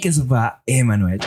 Xba Emanuel.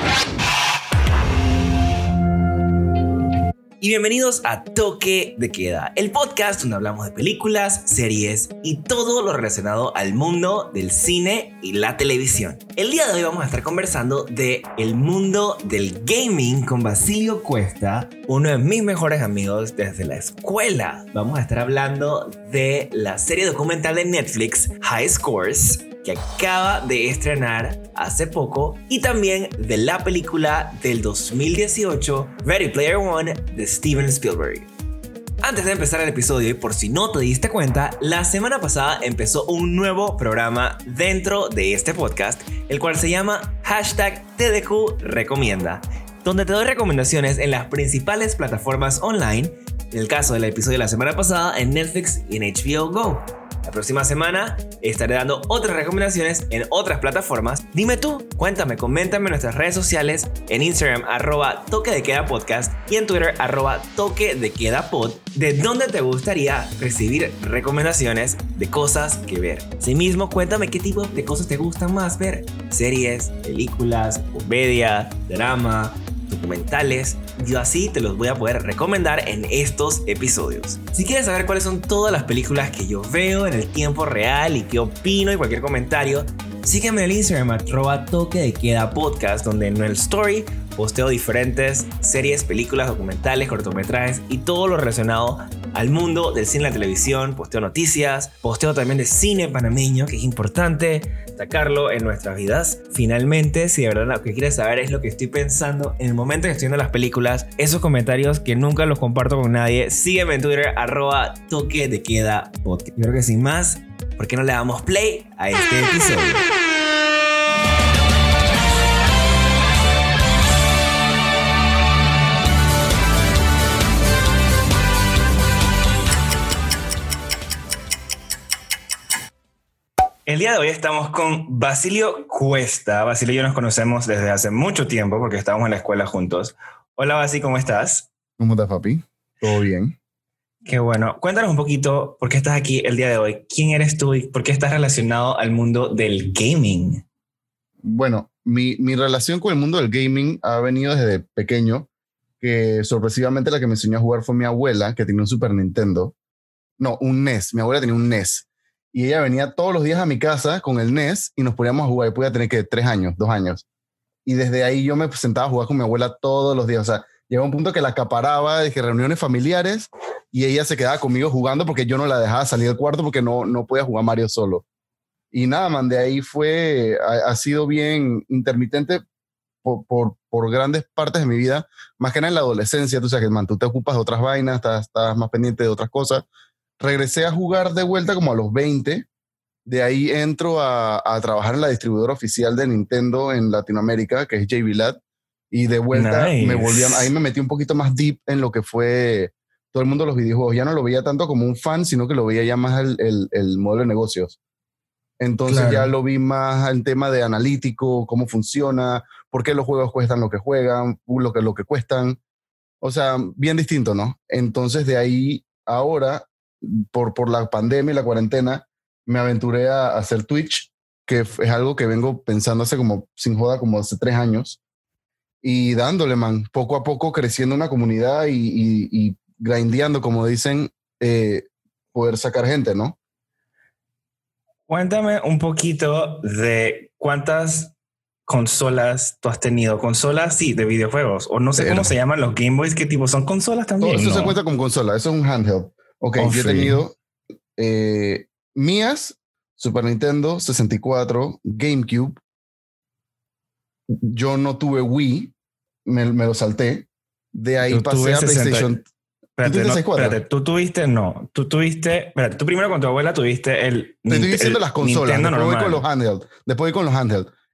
Y bienvenidos a Toque de Queda, el podcast donde hablamos de películas, series y todo lo relacionado al mundo del cine y la televisión. El día de hoy vamos a estar conversando de el mundo del gaming con Basilio Cuesta, uno de mis mejores amigos desde la escuela. Vamos a estar hablando de la serie documental de Netflix, High Scores, que acaba de estrenar hace poco, y también de la película del 2018, Ready Player One, de Steven Spielberg. Antes de empezar el episodio, y por si no te diste cuenta, la semana pasada empezó un nuevo programa dentro de este podcast, el cual se llama #TDQRecomienda, donde te doy recomendaciones en las principales plataformas online, en el caso del episodio de la semana pasada en Netflix y en HBO Go. La próxima semana estaré dando otras recomendaciones en otras plataformas. Dime tú, cuéntame, coméntame en nuestras redes sociales, en Instagram @toquedequedapodcast y en Twitter @toquedequedapod, de dónde te gustaría recibir recomendaciones de cosas que ver. Asimismo, cuéntame qué tipo de cosas te gustan más ver, series, películas, comedia, drama, documentales. Yo así te los voy a poder recomendar en estos episodios. Si quieres saber cuáles son todas las películas que yo veo en el tiempo real y qué opino y cualquier comentario, sígueme en el Instagram @toquedequedapodcast, donde en el story posteo diferentes series, películas, documentales, cortometrajes y todo lo relacionado al mundo del cine y la televisión. Posteo noticias, posteo también de cine panameño, que es importante destacarlo en nuestras vidas. Finalmente, si de verdad lo que quieres saber es lo que estoy pensando en el momento que estoy viendo las películas, esos comentarios que nunca los comparto con nadie, sígueme en Twitter @toquedequedapod. Yo creo que sin más, ¿por qué no le damos play a este episodio? El día de hoy estamos con Basilio Cuesta. Basilio y yo nos conocemos desde hace mucho tiempo porque estábamos en la escuela juntos. Hola Basi, ¿cómo estás? ¿Cómo estás, papi? ¿Todo bien? Qué bueno. Cuéntanos un poquito por qué estás aquí el día de hoy. ¿Quién eres tú y por qué estás relacionado al mundo del gaming? Bueno, mi relación con el mundo del gaming ha venido desde pequeño, que sorpresivamente la que me enseñó a jugar fue mi abuela, que tenía un Super Nintendo. No, un NES. Mi abuela tenía un NES. Y ella venía todos los días a mi casa con el NES y nos poníamos a jugar. Y podía tener que 3 años, 2 años. Y desde ahí yo me sentaba a jugar con mi abuela todos los días. O sea, llegaba un punto que la acaparaba, de que reuniones familiares, y ella se quedaba conmigo jugando porque yo no la dejaba salir del cuarto porque no podía jugar Mario solo. Y nada, man, de ahí ha sido bien intermitente por grandes partes de mi vida. Más que nada en la adolescencia, tú sabes que, man, tú te ocupas de otras vainas, estás más pendiente de otras cosas. Regresé a jugar de vuelta como a los 20. De ahí entro a trabajar en la distribuidora oficial de Nintendo en Latinoamérica, que es JBLAT. Y de vuelta me volví ahí me metí un poquito más deep en lo que fue todo el mundo de los videojuegos. Ya no lo veía tanto como un fan, sino que lo veía ya más el modelo de negocios. Entonces ya lo vi más el tema de analítico, cómo funciona, por qué los juegos cuestan lo que juegan, lo que cuestan. O sea, bien distinto, ¿no? Entonces de ahí ahora... Por la pandemia y la cuarentena me aventuré a hacer Twitch, que es algo que vengo pensando hace como, sin joda, como hace 3 años, y dándole, man, poco a poco creciendo una comunidad y grindeando, como dicen, poder sacar gente, ¿no? Cuéntame un poquito de cuántas consolas tú has tenido. Consolas, sí, de videojuegos, o no sé cómo se llaman los Game Boys, qué tipo, son consolas también. Todo eso se cuenta como consola, eso es un handheld. Ok, yo he tenido mías, Super Nintendo, 64, GameCube. Yo no tuve Wii, me lo salté. De ahí pasé a PlayStation. Espérate, tú primero con tu abuela tuviste el... Te estoy diciendo las consolas, después voy con los handheld.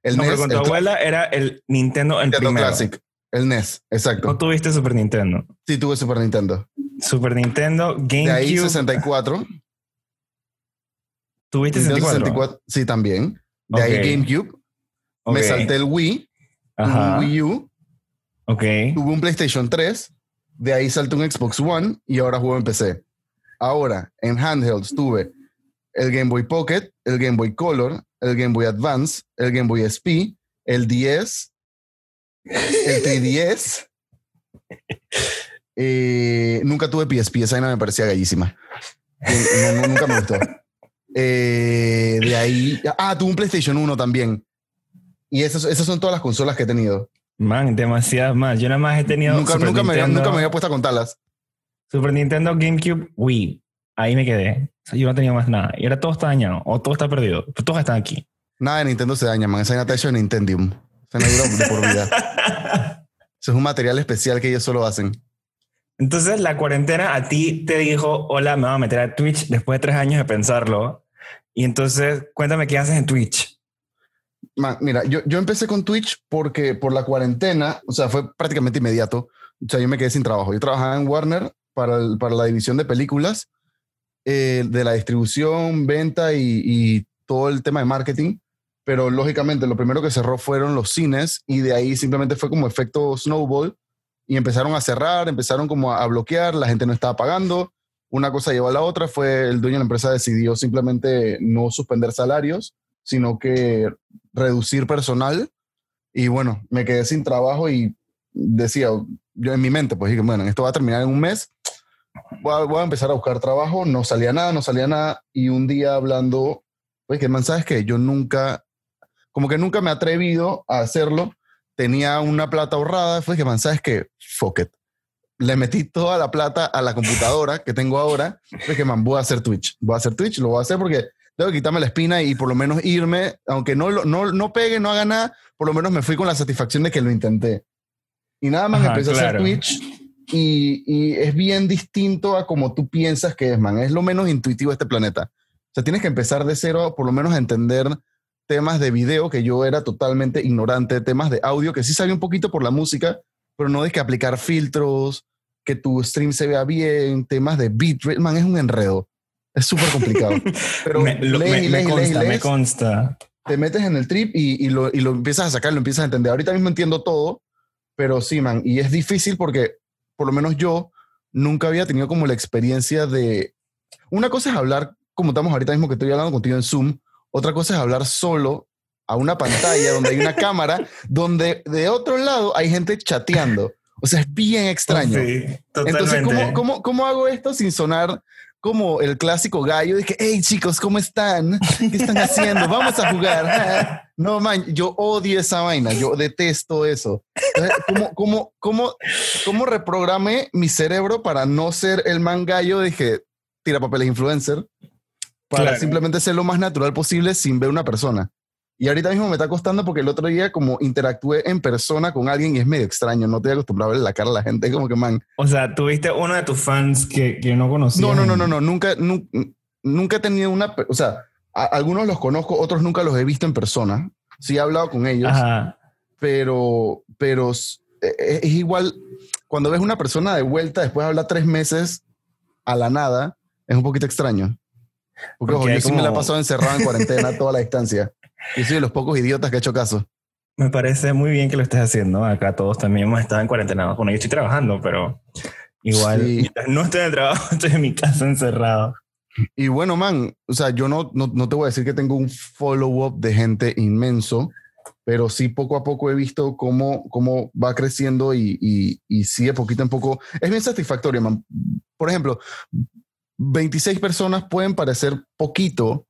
Pero con tu abuela era el Nintendo, el primero. Classic. El NES, exacto. ¿No tuviste Super Nintendo? Sí, tuve Super Nintendo. Super Nintendo, GameCube. De ahí 64. ¿Tuviste 64? Sí, también. De ahí GameCube. Okay. Me salté el Wii. Ajá. Un Wii U. Ok. Tuve un PlayStation 3. De ahí salté un Xbox One y ahora juego en PC. Ahora, en handhelds tuve el Game Boy Pocket, el Game Boy Color, el Game Boy Advance, el Game Boy SP, el 10, el 3DS. Nunca tuve PSP, esa vaina me parecía gallísima. No, nunca me gustó. De ahí... Ah, tuve un PlayStation 1 también. Y esas son todas las consolas que he tenido. Man, demasiadas más. Yo nada más he tenido... Nunca me había puesto a contarlas. Super Nintendo, GameCube, Wii. Ahí me quedé. O sea, yo no tenía más nada. Y ahora todo está dañado. O todo está perdido. Pero todos están aquí. Nada de Nintendo se daña, man. Esa vaina está hecha de Nintendium. Esa vaina dura por vida. Eso es un material especial que ellos solo hacen. Entonces, la cuarentena a ti te dijo, hola, me voy a meter a Twitch después de 3 años de pensarlo. Y entonces, cuéntame qué haces en Twitch. Man, mira, yo empecé con Twitch porque por la cuarentena, o sea, fue prácticamente inmediato. O sea, yo me quedé sin trabajo. Yo trabajaba en Warner para la división de películas, de la distribución, venta y todo el tema de marketing. Pero lógicamente lo primero que cerró fueron los cines y de ahí simplemente fue como efecto snowball. Y empezaron a cerrar, empezaron como a bloquear, la gente no estaba pagando, una cosa llevó a la otra, fue el dueño de la empresa decidió simplemente no suspender salarios, sino que reducir personal, y bueno, me quedé sin trabajo y decía, yo en mi mente, pues dije, bueno, esto va a terminar en un mes, voy a empezar a buscar trabajo, no salía nada, y un día hablando, pues que man, ¿sabes qué? Yo nunca me he atrevido a hacerlo. Tenía una plata ahorrada, fue que man, ¿sabes qué? Fuck it. Le metí toda la plata a la computadora que tengo ahora, fue que man, voy a hacer Twitch, lo voy a hacer porque tengo que quitarme la espina y por lo menos irme, aunque no pegue, no haga nada, por lo menos me fui con la satisfacción de que lo intenté. Y nada más empecé a hacer Twitch y es bien distinto a como tú piensas que es, man. Es lo menos intuitivo de este planeta. O sea, tienes que empezar de cero, por lo menos a entender temas de video, que yo era totalmente ignorante, temas de audio, que sí sabía un poquito por la música, pero no es que aplicar filtros, que tu stream se vea bien, temas de bitrate, man, es un enredo. Es súper complicado. Pero me consta. Te metes en el trip y lo empiezas a sacar, lo empiezas a entender. Ahorita mismo entiendo todo, pero sí, man, y es difícil porque, por lo menos yo, nunca había tenido como la experiencia de... Una cosa es hablar, como estamos ahorita mismo que estoy hablando contigo en Zoom, otra cosa es hablar solo a una pantalla donde hay una cámara, donde de otro lado hay gente chateando. O sea, es bien extraño. Sí, totalmente. Entonces, ¿cómo hago esto sin sonar como el clásico gallo? Dije, hey chicos, ¿cómo están? ¿Qué están haciendo? Vamos a jugar. No, man, yo odio esa vaina. Yo detesto eso. Entonces, ¿cómo reprogramé mi cerebro para no ser el man gallo? Dije, tira papeles influencer. Para claro. Simplemente ser lo más natural posible sin ver una persona. Y ahorita mismo me está costando porque el otro día como interactué en persona con alguien y es medio extraño. No te acostumbrado a ver la cara a la gente. Es como que, man... O sea, ¿tuviste uno de tus fans que no conocías? No. Nunca he tenido una... O sea, algunos los conozco, otros nunca los he visto en persona. Sí he hablado con ellos. Ajá. Pero es igual... Cuando ves una persona de vuelta, después habla 3 meses a la nada, es un poquito extraño. Porque ojo, yo sí me la he pasado encerrado en cuarentena toda la distancia. Yo soy de los pocos idiotas que he hecho caso. Me parece muy bien que lo estés haciendo. Acá todos también hemos estado en cuarentena. Bueno, yo estoy trabajando, pero igual sí. No estoy en el trabajo, estoy en mi casa encerrado. Y bueno, man, o sea, yo no te voy a decir que tengo un follow-up de gente inmenso, pero sí poco a poco he visto cómo va creciendo y sí de poquito en poco. Es bien satisfactorio, man. Por ejemplo... 26 personas pueden parecer poquito,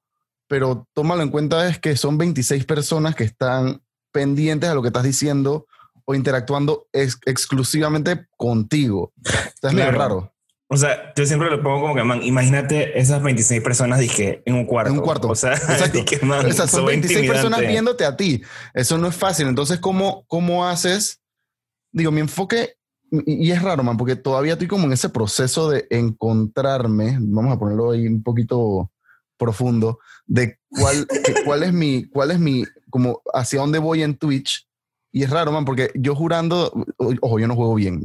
pero tómalo en cuenta es que son 26 personas que están pendientes a lo que estás diciendo o interactuando exclusivamente contigo. Es medio raro. O sea, yo siempre lo pongo como que, man, imagínate esas 26 personas, dije, en un cuarto. En un cuarto. O sea, dije, man, o sea, son 26 personas viéndote a ti. Eso no es fácil. Entonces, ¿cómo haces? Digo, mi enfoque... Y es raro, man, porque todavía estoy como en ese proceso de encontrarme, vamos a ponerlo ahí un poquito profundo, de cuál es mi, como hacia dónde voy en Twitch. Y es raro, man, porque yo jurando, ojo, yo no juego bien.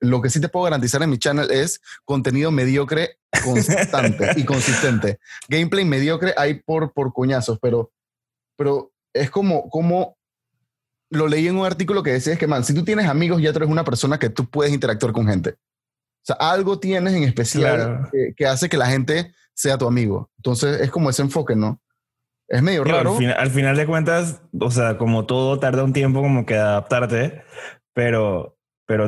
Lo que sí te puedo garantizar en mi channel es contenido mediocre, constante y consistente. Gameplay mediocre hay por coñazos, pero es como lo leí en un artículo que decía es que, man, si tú tienes amigos, ya tú eres una persona que tú puedes interactuar con gente. O sea, algo tienes en especial claro. que hace que la gente sea tu amigo. Entonces, es como ese enfoque, ¿no? Es medio raro. Al final de cuentas, o sea, como todo tarda un tiempo como que adaptarte, pero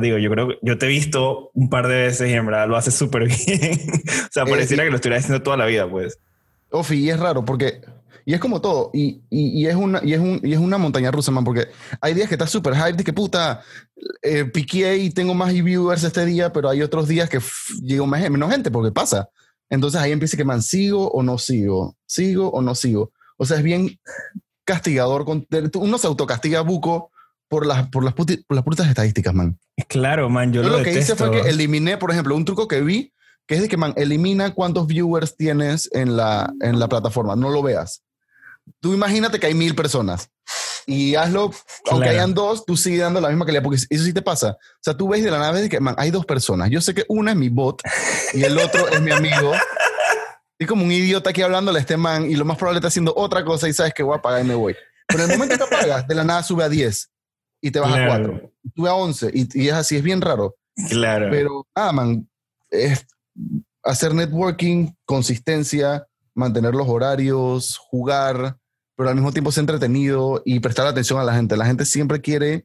digo, yo creo que yo te he visto un par de veces y en verdad lo haces súper bien. O sea, pareciera que lo estuviera haciendo toda la vida, pues. Ofi, y es raro porque... Y es como todo, y es una montaña rusa, man, porque hay días que estás súper hype, de que puta, piqué y tengo más viewers este día, pero hay otros días que llego menos gente, porque pasa. Entonces ahí empieza que, man, sigo o no sigo. O sea, es bien castigador, uno se autocastiga buco por las putas estadísticas, man. Claro, man, yo lo detesto. Lo que hice fue que eliminé, por ejemplo, un truco que vi, que es de que, man, elimina cuántos viewers tienes en la plataforma, no lo veas. Tú imagínate que hay 1000 personas y hazlo, claro. Aunque hayan 2, tú sigues dando la misma calidad, porque eso sí te pasa. O sea, tú ves de la nave que, man, hay 2 personas. Yo sé que una es mi bot y el otro es mi amigo. Y como un idiota aquí hablándole a este man y lo más probable está haciendo otra cosa y sabes que voy a apagar y me voy. Pero en el momento que apagas, de la nada sube a 10 y te vas, claro, a 4. Sube a 11 y es así, es bien raro. Claro. Pero, man, es hacer networking, consistencia, mantener los horarios, jugar, pero al mismo tiempo ser entretenido y prestar atención a la gente. La gente siempre quiere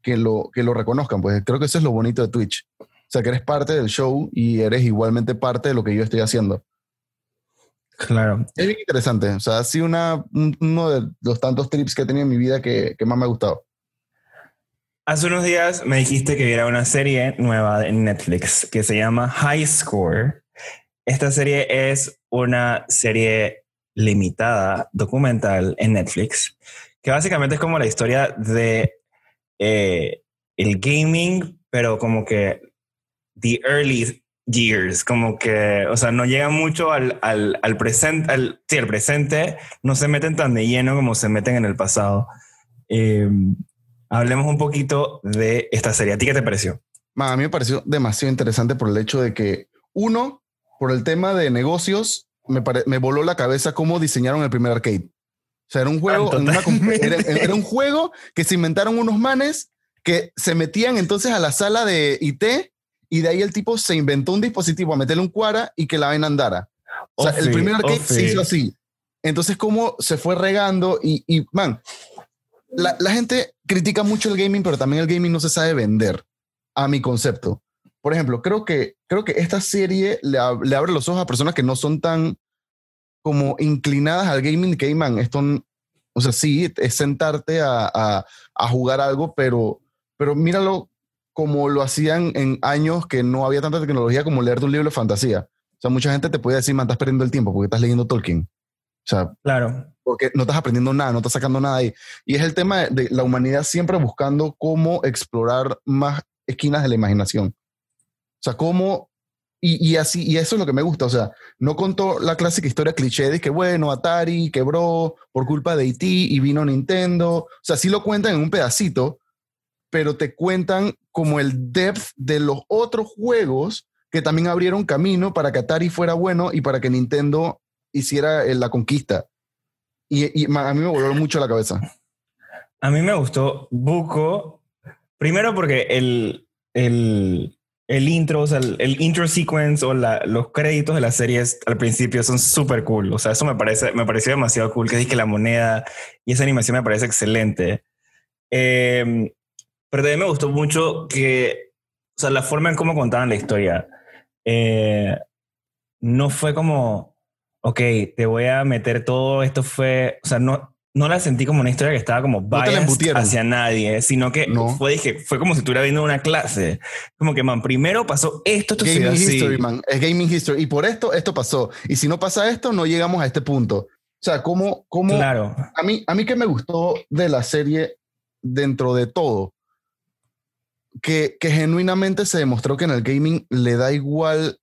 que lo reconozcan, pues creo que eso es lo bonito de Twitch. O sea, que eres parte del show y eres igualmente parte de lo que yo estoy haciendo. Claro. Es bien interesante. O sea, ha sido uno de los tantos trips que he tenido en mi vida que más me ha gustado. Hace unos días me dijiste que viera una serie nueva en Netflix que se llama High Score. Esta serie es una serie limitada, documental en Netflix, que básicamente es como la historia de el gaming, pero como que the early years, como que, o sea, no llega mucho al presente, sí, al presente, no se meten tan de lleno como se meten en el pasado. Hablemos un poquito de esta serie. ¿A ti qué te pareció? A mí me pareció demasiado interesante por el hecho de que, uno, por el tema de negocios, me voló la cabeza cómo diseñaron el primer arcade. O sea, era un juego, era un juego que se inventaron unos manes que se metían entonces a la sala de IT y de ahí el tipo se inventó un dispositivo a meterle un cuara y que la vaina andara. O sea, el primer arcade se hizo así. Entonces, cómo se fue regando y man, la gente critica mucho el gaming, pero también el gaming no se sabe vender, a mi concepto. Por ejemplo, creo que esta serie le abre los ojos a personas que no son tan como inclinadas al gaming, que, man, esto, o sea, sí, es sentarte a jugar algo, pero míralo como lo hacían en años que no había tanta tecnología, como leerte un libro de fantasía. O sea, mucha gente te puede decir, man, estás perdiendo el tiempo porque estás leyendo Tolkien. O sea, claro, porque no estás aprendiendo nada, no estás sacando nada ahí. Y es el tema de la humanidad siempre buscando cómo explorar más esquinas de la imaginación. O sea, cómo, y así, y eso es lo que me gusta. O sea, no contó la clásica historia cliché de que, bueno, Atari quebró por culpa de IT y vino Nintendo. O sea, sí lo cuentan en un pedacito, pero te cuentan como el depth de los otros juegos que también abrieron camino para que Atari fuera bueno y para que Nintendo hiciera la conquista. Y a mí me voló mucho la cabeza. A mí me gustó buco. Primero porque el intro, o sea, el intro sequence o los créditos de las series al principio son súper cool. O sea, eso me pareció demasiado cool. Que dije que la moneda y esa animación me parece excelente. Pero también me gustó mucho que, o sea, la forma en cómo contaban la historia. No fue como, ok, te voy a meter todo. Esto fue, o sea, no la sentí como una historia que estaba como biased hacia nadie, sino que fue como si estuviera viendo una clase. Como que, man, primero pasó esto gaming se hizo history, así. Man, es gaming history. Y por esto pasó. Y si no pasa esto, no llegamos a este punto. O sea, como claro. A mí que me gustó de la serie dentro de todo, que genuinamente se demostró que en el gaming le da igual,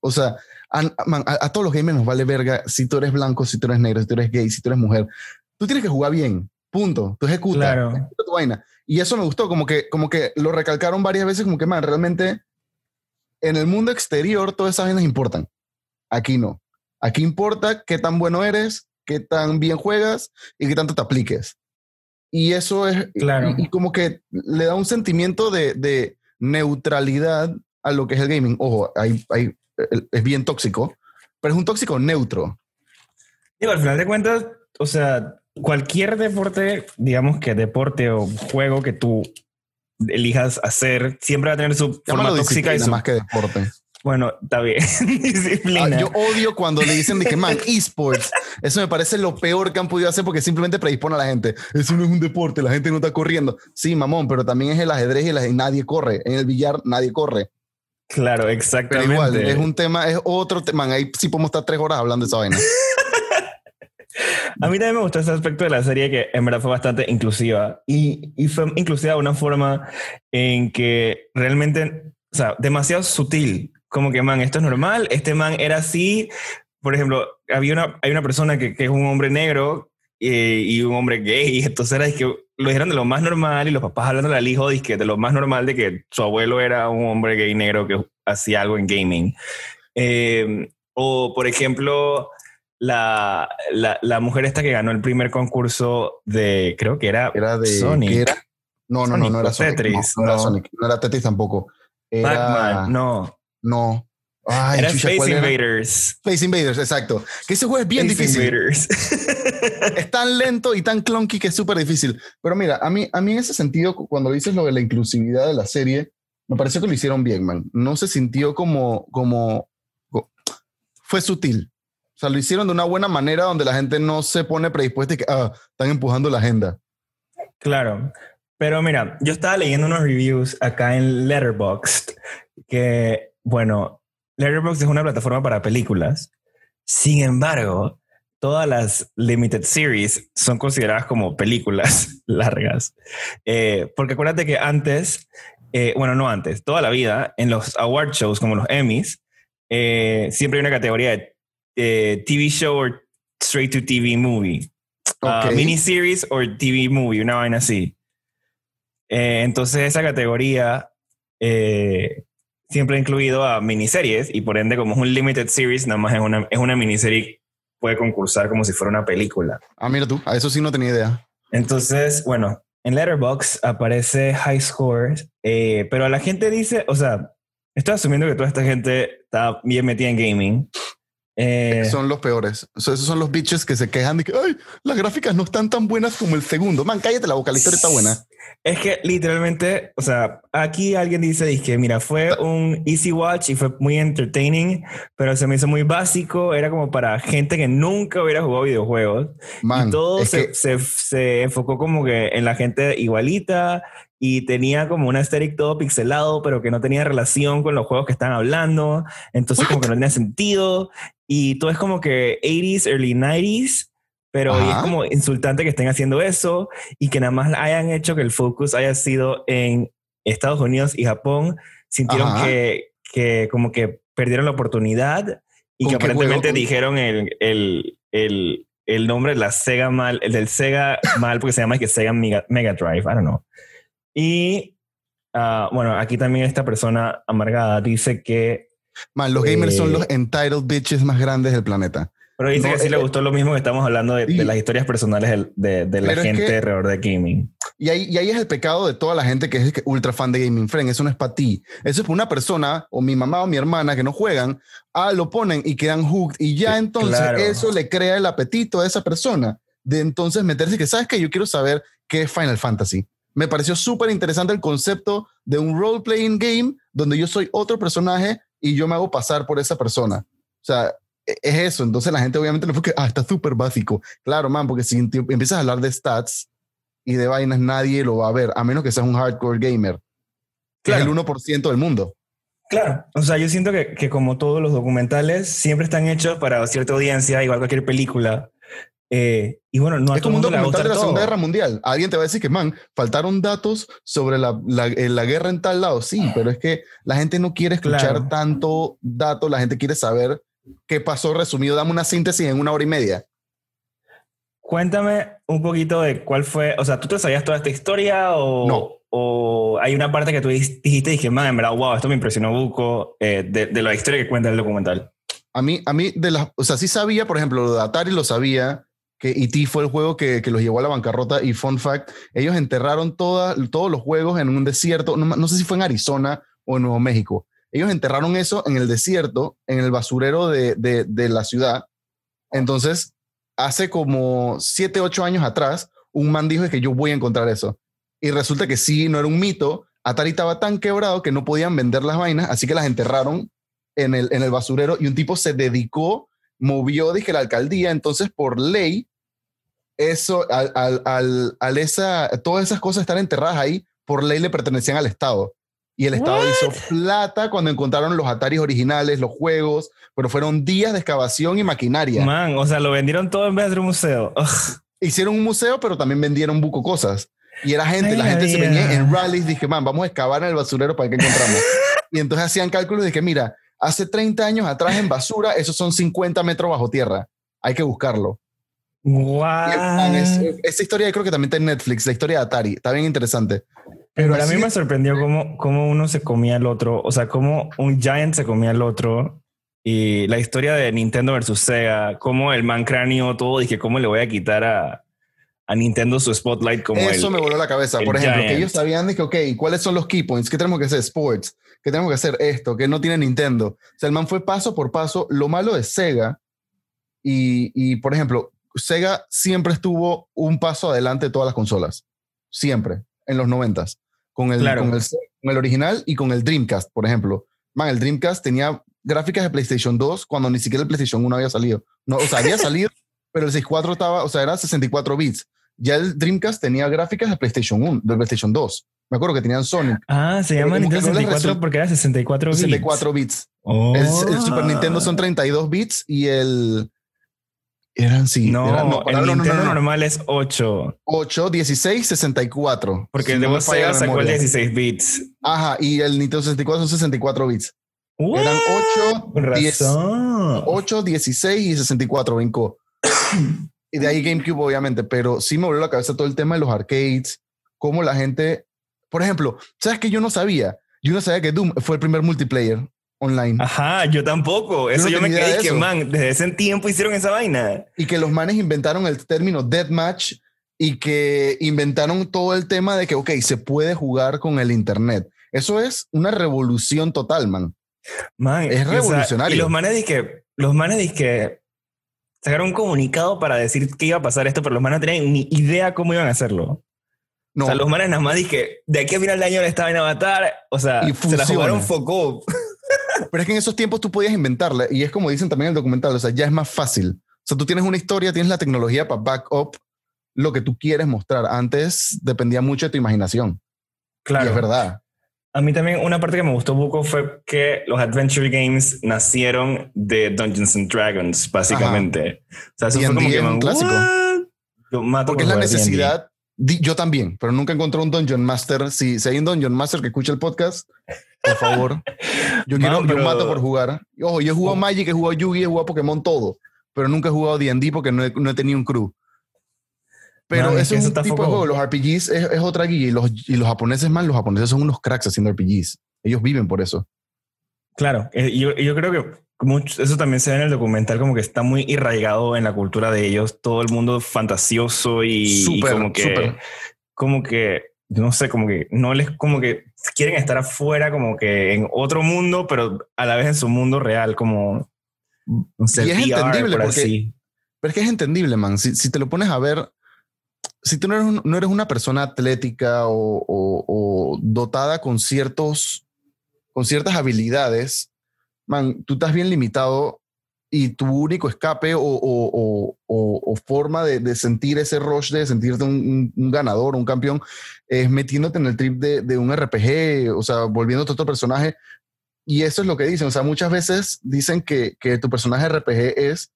o sea, man, a todos los gamers nos vale verga si tú eres blanco, si tú eres negro, si tú eres gay, si tú eres mujer. Tú tienes que jugar bien, punto. Tú ejecutas, claro, tu vaina. Y eso me gustó, como que lo recalcaron varias veces, como que, man, realmente en el mundo exterior todas esas vainas importan. Aquí no. Aquí importa qué tan bueno eres, qué tan bien juegas y qué tanto te apliques. Y eso es, claro, y como que le da un sentimiento de neutralidad a lo que es el gaming. Ojo, es bien tóxico, pero es un tóxico neutro. Digo, al final de cuentas, o sea, cualquier deporte, digamos que deporte o juego que tú elijas hacer, siempre va a tener su forma tóxica y su... más que deporte. Bueno, está bien. Disciplina. Yo odio cuando le dicen de que, man, eSports. Eso me parece lo peor que han podido hacer porque simplemente predispone a la gente. Eso no es un deporte, la gente no está corriendo. Sí, mamón, pero también es el ajedrez y nadie corre. En el billar nadie corre. Claro, exactamente. Pero igual, es un tema, es otro tema. Man, ahí sí podemos estar 3 horas hablando de esa vaina. A mí también me gustó ese aspecto de la serie que en verdad fue bastante inclusiva. Y fue inclusiva de una forma en que realmente, o sea, demasiado sutil. Como que, man, esto es normal, este man era así. Por ejemplo, hay una persona que es un hombre negro y un hombre gay, entonces era que lo dijeron de lo más normal y los papás hablando al hijo de lo más normal de que su abuelo era un hombre gay negro que hacía algo en gaming. O, por ejemplo, la mujer esta que ganó el primer concurso de, creo que era de Sonic. No era Sonic. Tetris, no era Sonic, no era Tetris tampoco. Pac-Man, no. No. Ay, era chucha, Space Invaders. Space Invaders, exacto. Que ese juego es bien difícil. Es tan lento y tan clunky que es súper difícil. Pero mira, a mí en ese sentido, cuando dices lo de la inclusividad de la serie, me pareció que lo hicieron bien, man. No se sintió como fue sutil. O sea, lo hicieron de una buena manera donde la gente no se pone predispuesta y que están empujando la agenda. Claro. Pero mira, yo estaba leyendo unos reviews acá en Letterboxd que... Bueno, Letterboxd es una plataforma para películas. Sin embargo, todas las limited series son consideradas como películas largas. Porque acuérdate que antes, no antes, toda la vida, en los award shows como los Emmys, siempre hay una categoría de TV show o straight to TV movie. Okay. Miniseries o TV movie, una vaina así. Entonces esa categoría... siempre incluido a miniseries y por ende como es un limited series nada más es una miniserie que puede concursar como si fuera una película. Ah, mira tú, a eso sí no tenía idea. Entonces, bueno, en Letterboxd aparece High Scores, pero la gente dice, o sea, estoy asumiendo que toda esta gente está bien metida en gaming. Son los peores. Esos son los bitches que se quejan de que ay, las gráficas no están tan buenas como el segundo. Man, cállate la boca, la historia está buena. Es que literalmente, o sea, aquí alguien dice, mira, fue un easy watch y fue muy entertaining, pero se me hizo muy básico. Era como para gente que nunca hubiera jugado videojuegos. Man, y todo se enfocó como que en la gente igualita. Y tenía como un aesthetic todo pixelado, pero que no tenía relación con los juegos que están hablando. Entonces, como que no tenía sentido. Y todo es como que 80s, early 90s. Pero es como insultante que estén haciendo eso. Y que nada más hayan hecho que el focus haya sido en Estados Unidos y Japón. Sintieron que como que perdieron la oportunidad. Y que aparentemente dijeron el nombre de la Sega mal. El del Sega mal, porque se llama Sega Mega Drive. I don't know. Y, aquí también esta persona amargada dice que... Man, los gamers son los entitled bitches más grandes del planeta. Pero dice que sí le gustó lo mismo que estamos hablando de las historias personales de la gente alrededor de gaming. Y ahí es el pecado de toda la gente que es ultra fan de gaming. Friend, eso no es para ti. Eso es para una persona, o mi mamá o mi hermana, que no juegan, lo ponen y quedan hooked. Y ya entonces eso le crea el apetito a esa persona. De entonces meterse que, ¿sabes qué? Yo quiero saber qué es Final Fantasy. Me pareció súper interesante el concepto de un role-playing game donde yo soy otro personaje y yo me hago pasar por esa persona. O sea, es eso. Entonces la gente obviamente le fue que, está súper básico. Claro, man, porque si empiezas a hablar de stats y de vainas, nadie lo va a ver, a menos que seas un hardcore gamer. Claro. Es el 1% del mundo. Claro. O sea, yo siento que como todos los documentales, siempre están hechos para cierta audiencia, igual cualquier película. Y bueno, no es como un documental de la Segunda Guerra Mundial. Alguien te va a decir que, man, faltaron datos sobre la guerra en tal lado. Sí, pero es que la gente no quiere escuchar tanto dato. La gente quiere saber qué pasó resumido. Dame una síntesis en 1 hora y media. Cuéntame un poquito de cuál fue... O sea, ¿tú te sabías toda esta historia? O, no. ¿O hay una parte que tú dijiste y dije, man, en verdad, wow, esto me impresionó buco de la historia que cuenta el documental? A mí o sea, sí sabía, por ejemplo, lo de Atari lo sabía... que E.T. fue el juego que los llevó a la bancarrota y fun fact, ellos enterraron todos los juegos en un desierto, no sé si fue en Arizona o en Nuevo México. Ellos enterraron eso en el desierto, en el basurero de la ciudad. Entonces, hace como 7, 8 años atrás, un man dijo que yo voy a encontrar eso. Y resulta que sí, no era un mito. Atari estaba tan quebrado que no podían vender las vainas, así que las enterraron en el basurero, y un tipo se dedicó, movió, dije, la alcaldía. Entonces, por ley, eso, todas esas cosas están enterradas ahí, por ley le pertenecían al Estado. Y el Estado hizo plata cuando encontraron los Ataris originales, los juegos, pero fueron días de excavación y maquinaria. Man, o sea, lo vendieron todo en vez de un museo. Hicieron un museo, pero también vendieron buco cosas. Y era gente, la gente se venía en rallies, dije, man, vamos a excavar en el basurero para que encontramos. Y entonces hacían cálculos, dije, mira, hace 30 años atrás en basura, esos son 50 metros bajo tierra. Hay que buscarlo. Wow. Esta historia yo creo que también está en Netflix, la historia de Atari. Está bien interesante. Pero a mí me sorprendió cómo uno se comía al otro, o sea, cómo un Giant se comía al otro, y la historia de Nintendo versus Sega, cómo el man cráneo todo, dije, ¿cómo le voy a quitar a Nintendo su spotlight como eso me voló la cabeza, por ejemplo, Giant. Que ellos sabían, dije, ok, ¿cuáles son los key points? ¿Qué tenemos que hacer? Sports. ¿Qué tenemos que hacer? Esto, que no tiene Nintendo. O sea, el man fue paso por paso. Lo malo de Sega, y por ejemplo, Sega siempre estuvo un paso adelante de todas las consolas. Siempre. En los 90s. Con el original y con el Dreamcast, por ejemplo. Man, el Dreamcast tenía gráficas de PlayStation 2 cuando ni siquiera el PlayStation 1 había salido. No, o sea, había salido, pero el 64 estaba, o sea, era 64 bits. Ya el Dreamcast tenía gráficas de PlayStation 1, de PlayStation 2. Me acuerdo que tenían Sonic. Ah, se llama Nintendo 64 porque era 64 bits. 64 bits. Oh. El Super Nintendo son 32 bits y el... Eran sí. El Nintendo normal es 8. 8, 16, 64. Porque luego Sega sacó el 16 bits. Ajá, y el Nintendo 64 son 64 bits. ¿What? Eran 8, 16 y 64, brincó. Y de ahí GameCube, obviamente. Pero sí me volvió la cabeza todo el tema de los arcades. Cómo la gente... Por ejemplo, ¿sabes qué? Yo no sabía que Doom fue el primer multiplayer online. Ajá, yo tampoco. Eso yo me quedé que, man, desde ese tiempo hicieron esa vaina. Y que los manes inventaron el término deathmatch y que inventaron todo el tema de que, ok, se puede jugar con el internet. Eso es una revolución total, man. Man, es revolucionario. O sea, y los manes dizque sacaron un comunicado para decir que iba a pasar esto, pero los manes no tenían ni idea cómo iban a hacerlo. No. O sea, los manes nada más dije, de aquí a final de año esta vaina va a estar, o sea, se la jugaron foco. Pero es que en esos tiempos tú podías inventarla, y es como dicen también en el documental, o sea, ya es más fácil. O sea, tú tienes una historia, tienes la tecnología para back up lo que tú quieres mostrar. Antes dependía mucho de tu imaginación. Claro. Y es verdad. A mí también una parte que me gustó poco fue que los Adventure Games nacieron de Dungeons & Dragons, básicamente. Ajá. O sea, eso fue como que un clásico. Yo mato porque es la necesidad... Yo también, pero nunca encontré un Dungeon Master. Si hay un Dungeon Master que escucha el podcast, por favor. Yo quiero, yo mato por jugar. Ojo, yo he jugado Magic, he jugado Yu-Gi, he jugado Pokémon, todo. Pero nunca he jugado D&D porque no he tenido un crew. Pero eso es un tipo de juego. Los RPGs es otra guía. Y los japoneses, man, los japoneses son unos cracks haciendo RPGs. Ellos viven por eso. Claro, yo creo que mucho, eso también se ve en el documental, como que está muy arraigado en la cultura de ellos, todo el mundo fantasioso y como que no sé, como que no les, como que quieren estar afuera, como que en otro mundo, pero a la vez en su mundo real, como no sé, y es VR, entendible por así. Pero es que es entendible, man, si te lo pones a ver, si tú no eres una persona atlética o dotada con ciertas habilidades, man, tú estás bien limitado y tu único escape o forma de sentir ese rush, de sentirte un ganador, un campeón, es metiéndote en el trip de un RPG, o sea, volviéndote otro personaje. Y eso es lo que dicen, o sea, muchas veces dicen que tu personaje RPG es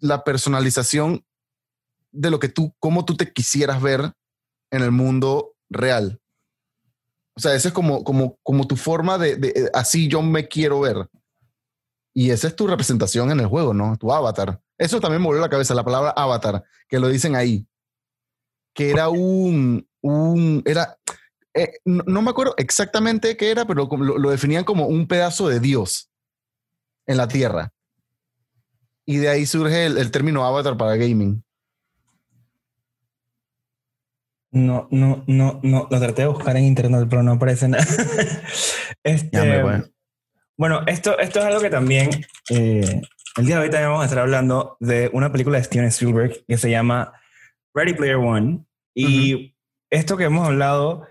la personalización de lo que tú, cómo tú te quisieras ver en el mundo real. O sea, esa es como tu forma de así yo me quiero ver. Y esa es tu representación en el juego, ¿no? Tu avatar. Eso también me volvió la cabeza, la palabra avatar, que lo dicen ahí. Que era no me acuerdo exactamente qué era, pero lo definían como un pedazo de Dios en la Tierra. Y de ahí surge el término avatar para gaming. No, lo traté de buscar en internet, pero no aparece nada. Bueno, esto es algo que también El día de hoy también vamos a estar hablando de una película de Steven Spielberg que se llama Ready Player One. Y esto que hemos hablado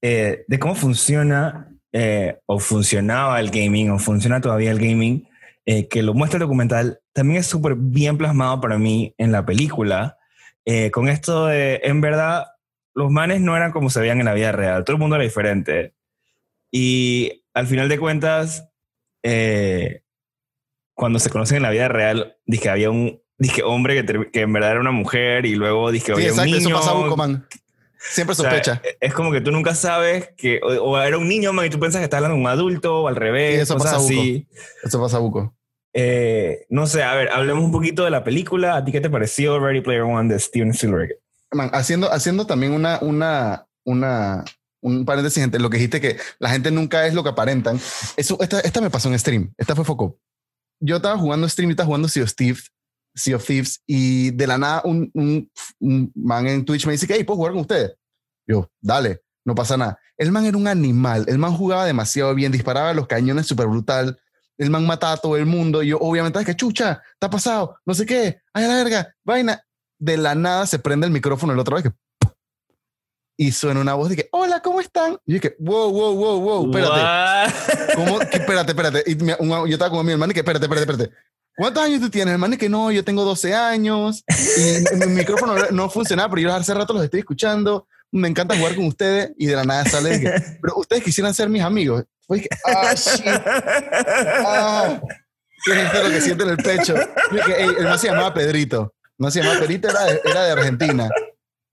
de cómo funciona o funcionaba el gaming o funciona todavía el gaming, que lo muestra el documental, también es súper bien plasmado para mí en la película. Con esto de, en verdad, los manes no eran como se veían en la vida real. Todo el mundo era diferente. Y al final de cuentas, cuando se conocen en la vida real, dizque había un dizque hombre que en verdad era una mujer y luego dizque había un niño. Eso pasa a Bucomán. Siempre sospecha. O sea, es como que tú nunca sabes que... O era un niño, man, y tú piensas que estás hablando de un adulto o al revés. Sí, eso pasa a Buco. Así. Eso pasa a Buco. No sé, a ver, hablemos un poquito de la película. ¿A ti qué te pareció Ready Player One de Steven Spielberg? Man, haciendo también un paréntesis entre lo que dijiste, que la gente nunca es lo que aparentan. Eso, esta me pasó en stream. Esta fue foco. Yo estaba jugando stream y estaba jugando Sea of Thieves, y de la nada un man en Twitch me dice que hey, ¿puedo jugar con ustedes? Yo, dale, no pasa nada. El man era un animal. El man jugaba demasiado bien, disparaba los cañones súper brutal. El man mataba a todo el mundo. Y yo, obviamente, es que chucha, está pasado, no sé qué, ay, la verga, vaina. De la nada se prende el micrófono el otro vez que y suena una voz de que hola, ¿cómo están? Y yo dije, wow, espérate. ¿Cómo? Que, espérate. Y yo estaba con mi hermano y que espérate. ¿Cuántos años tú tienes? El man es que no, yo tengo 12 años y mi micrófono no funcionaba, pero yo hace rato los estoy escuchando, me encanta jugar con ustedes. Y de la nada sale que, pero ustedes quisieran ser mis amigos. Fue que, es lo que siento en el pecho. Y dije, hey, él no se llamaba Pedrito, era de Argentina.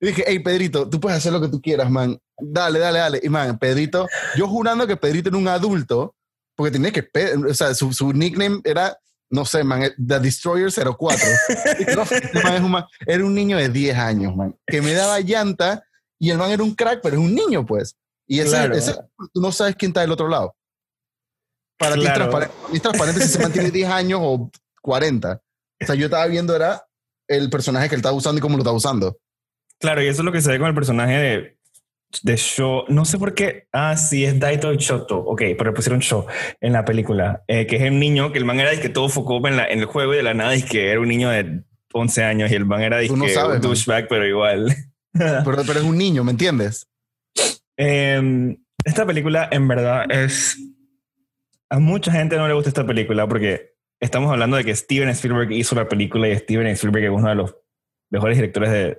Y dije, hey, Pedrito, tú puedes hacer lo que tú quieras, man, dale. Y man, Pedrito, yo jurando que Pedrito era un adulto, porque tenía que, o sea, su nickname era, no sé, man, The Destroyer 04. Era un niño de 10 años, man, que me daba llanta, y el man era un crack, pero es un niño, pues. Y ese tú no sabes quién está del otro lado. Para ti es transparente si se mantiene 10 años o 40. O sea, yo estaba viendo era el personaje que él estaba usando y cómo lo estaba usando. Claro, y eso es lo que se ve con el personaje de Show. No sé por qué. Ah, sí, es Daito Shoto. Ok, pero pusieron Show en la película. Que es el niño, que el man era que todo focó en el juego, y de la nada es que era un niño de 11 años y el man era un douchebag, pero igual. Pero es un niño, ¿me entiendes? Esta película en verdad es... A mucha gente no le gusta esta película porque estamos hablando de que Steven Spielberg hizo la película, y Steven Spielberg es uno de los mejores directores de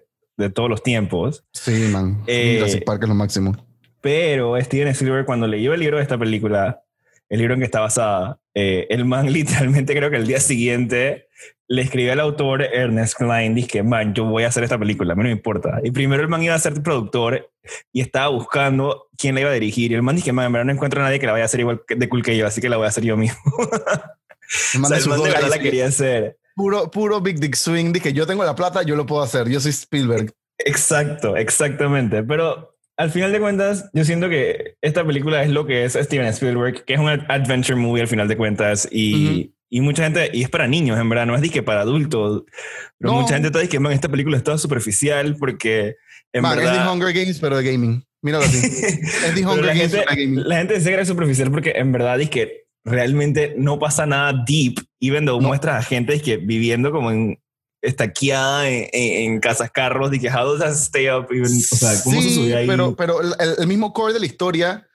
todos los tiempos. Sí, man. Jurassic Park es lo máximo. Pero Steven Spielberg, cuando leyó el libro de esta película, el libro en que está basada, el man literalmente creo que el día siguiente le escribió al autor Ernest Cline, dice que man, yo voy a hacer esta película, a mí no me importa. Y primero el man iba a ser productor y estaba buscando quién la iba a dirigir. Y el man dice que man, en verdad no encuentro a nadie que la vaya a hacer igual de cool que yo, así que la voy a hacer yo mismo. El man, o sea, el man de verdad la quería hacer. Puro Big Dick Swing, dije, yo tengo la plata, yo lo puedo hacer, yo soy Spielberg. Exacto, exactamente. Pero al final de cuentas, yo siento que esta película es lo que es Steven Spielberg, que es un adventure movie al final de cuentas, y mucha gente, y es para niños en verdad, no es disque para adultos, pero no. Mucha gente está diciendo, man, esta película es toda superficial porque en man, verdad... es The Hunger Games, pero de gaming. Míralo así. Es The Hunger Games, pero de gaming. La gente dice que era superficial porque en verdad dice que realmente no pasa nada deep, even though muestras a gente que viviendo como en estaqueada en casas carros, y que how does that stay up even, o sea, ¿cómo se subió ahí? Pero el mismo core de la historia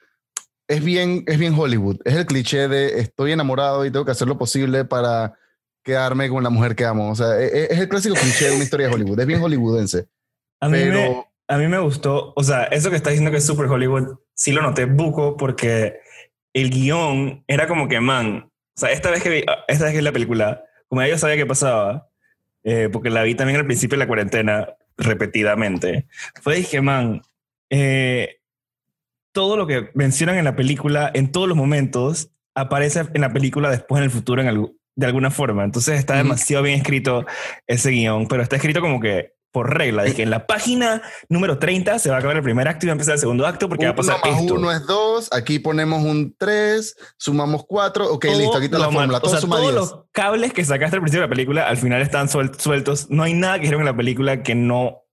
es bien Hollywood, es el cliché de estoy enamorado y tengo que hacer lo posible para quedarme con la mujer que amo, o sea, es el clásico cliché de una historia de Hollywood, es bien hollywoodense. A mí me gustó, o sea, eso que está diciendo que es super Hollywood, sí lo noté buco porque el guión era como que man, o sea, esta vez que vi la película, como ya yo sabía qué pasaba, porque la vi también al principio de la cuarentena repetidamente, fue dije, man, todo lo que mencionan en la película, en todos los momentos, aparece en la película después en el futuro de alguna forma. Entonces está demasiado bien escrito ese guión, pero está escrito como que por regla, de que en la página número 30 se va a acabar el primer acto y va a empezar el segundo acto porque va a pasar esto. 1 es 2, aquí ponemos un 3, sumamos 4, ok, todo listo, aquí está la fórmula. O sea, todos los cables que sacaste al principio de la película al final están sueltos, no hay nada que dijeron en la película que no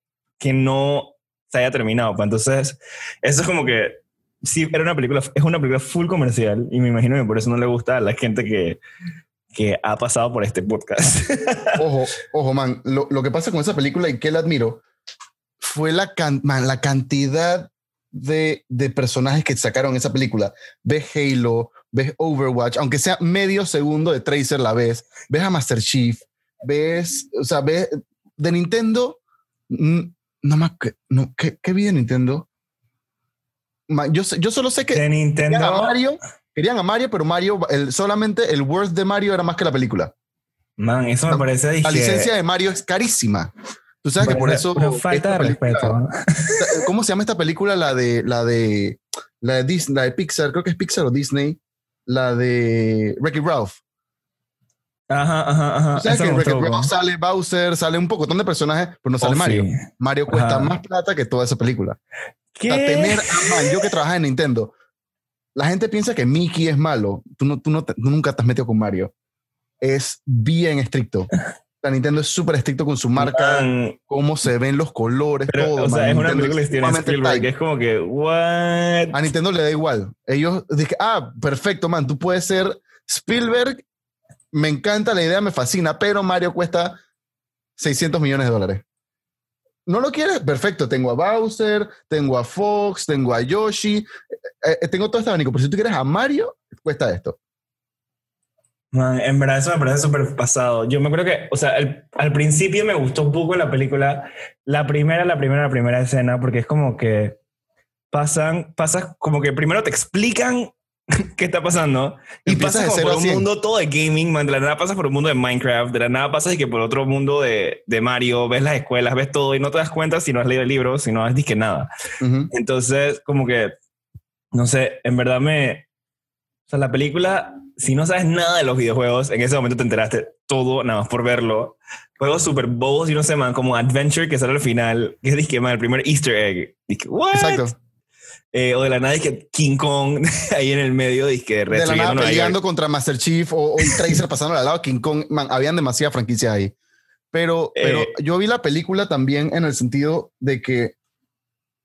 se haya terminado. Entonces, eso es como que, sí, es una película full comercial y me imagino que por eso no le gusta a la gente que... que ha pasado por este podcast. Ojo, man. Lo que pasa con esa película y que la admiro fue la cantidad de personajes que sacaron esa película. Ves Halo, ves Overwatch, aunque sea medio segundo de Tracer la ves. Ves a Master Chief, ves de Nintendo. No más que... No, ¿qué vi de Nintendo? Yo solo sé que... De Nintendo... Querían a Mario, pero Mario... Solamente el worth de Mario era más que la película. Man, eso me parece... La licencia de Mario es carísima. Tú sabes que por eso... Falta de respeto, ¿no? ¿Cómo se llama esta película? La de Disney, la de Pixar. Creo que es Pixar o Disney. La de... Ricky Ralph. Ajá. O sea, que en Wreck-It Ralph sale Bowser, sale un poco de personajes, pero no sale Mario. Sí. Mario cuesta más plata que toda esa película. ¿Qué? O sea, tener a Mario, yo que trabajaba en Nintendo, la gente piensa que Mickey es malo. Tú nunca te has metido con Mario. Es bien estricto. La Nintendo es súper estricto con su marca, cómo se ven los colores, pero, todo. O sea, es Nintendo, una película de Steven Spielberg. Es como que, what? A Nintendo le da igual. Ellos dicen, perfecto, man, tú puedes ser Spielberg. Me encanta la idea, me fascina, pero Mario cuesta $600 millones. ¿No lo quieres? Perfecto, tengo a Bowser, tengo a Fox, tengo a Yoshi, tengo todo este abanico, pero si tú quieres a Mario, cuesta esto. Man, en verdad eso me parece súper pasado. Yo me acuerdo que, o sea, al principio me gustó un poco la película, la primera escena, porque es como que pasas como que primero te explican ¿qué está pasando? Y pasas por un mundo todo de gaming, man. De la nada pasas por un mundo de Minecraft, de la nada pasas y que por otro mundo de Mario, ves las escuelas, ves todo y no te das cuenta si no has leído el libro, si no has dicho nada. Uh-huh. Entonces, como que, no sé, en verdad o sea, la película, si no sabes nada de los videojuegos, en ese momento te enteraste todo, nada más por verlo. Juegos súper bobos y no sé, man, como Adventure que sale al final, que es disque, man, el primer Easter egg. Dije, ¿what? Exacto. O de la nada, que King Kong ahí en el medio, de la nada peleando contra Master Chief o el Tracer pasando al lado. King Kong, man, habían demasiada franquicia ahí. Pero yo vi la película también en el sentido de que,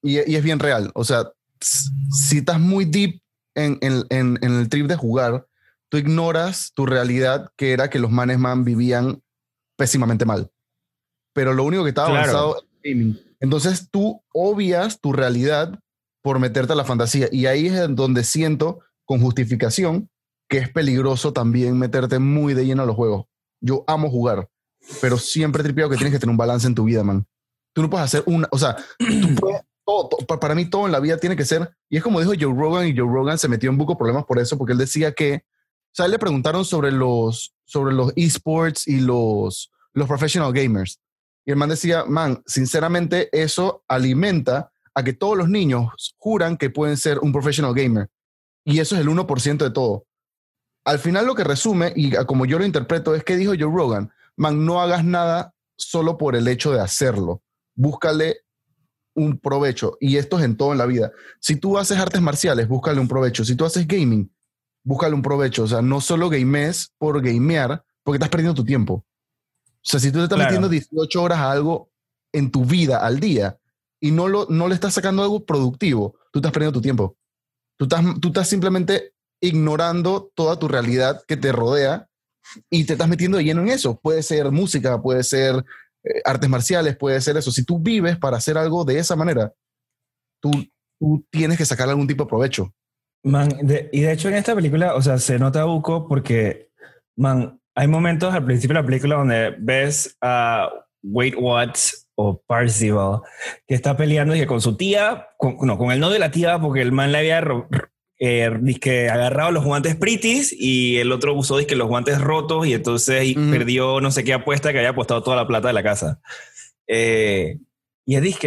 y es bien real, o sea, si estás muy deep en el trip de jugar, tú ignoras tu realidad, que era que los manes vivían pésimamente mal. Pero lo único que estaba avanzado era el gaming. Entonces tú obvias tu realidad por meterte a la fantasía. Y ahí es donde siento, con justificación, que es peligroso también meterte muy de lleno a los juegos. Yo amo jugar, pero siempre he tripeado que tienes que tener un balance en tu vida, man. Tú no puedes hacer o sea, tú puedes, todo, para mí todo en la vida tiene que ser, y es como dijo Joe Rogan, y Joe Rogan se metió en buco problemas por eso, porque él decía que, o sea, le preguntaron sobre los eSports y los professional gamers. Y el man decía, man, sinceramente eso alimenta a que todos los niños juran que pueden ser un professional gamer. Y eso es el 1% de todo. Al final lo que resume, y como yo lo interpreto, es que dijo Joe Rogan, man, no hagas nada solo por el hecho de hacerlo. Búscale un provecho. Y esto es en todo en la vida. Si tú haces artes marciales, búscale un provecho. Si tú haces gaming, búscale un provecho. O sea, no solo gamees por gamear, porque estás perdiendo tu tiempo. O sea, si tú te estás metiendo 18 horas a algo en tu vida al día, y no le estás sacando algo productivo, tú estás perdiendo tu tiempo. Tú estás simplemente ignorando toda tu realidad que te rodea y te estás metiendo de lleno en eso. Puede ser música, puede ser artes marciales, puede ser eso. Si tú vives para hacer algo de esa manera, tú tienes que sacar algún tipo de provecho. Man, y de hecho en esta película, o sea, se nota buco porque, man, hay momentos al principio de la película donde ves a Wait Watts o Parzival, que está peleando y que con su tía, con el novio de la tía, porque el man le había agarrado los guantes Pretties y el otro usó los guantes rotos y entonces perdió no sé qué apuesta, que había apostado toda la plata de la casa. Y es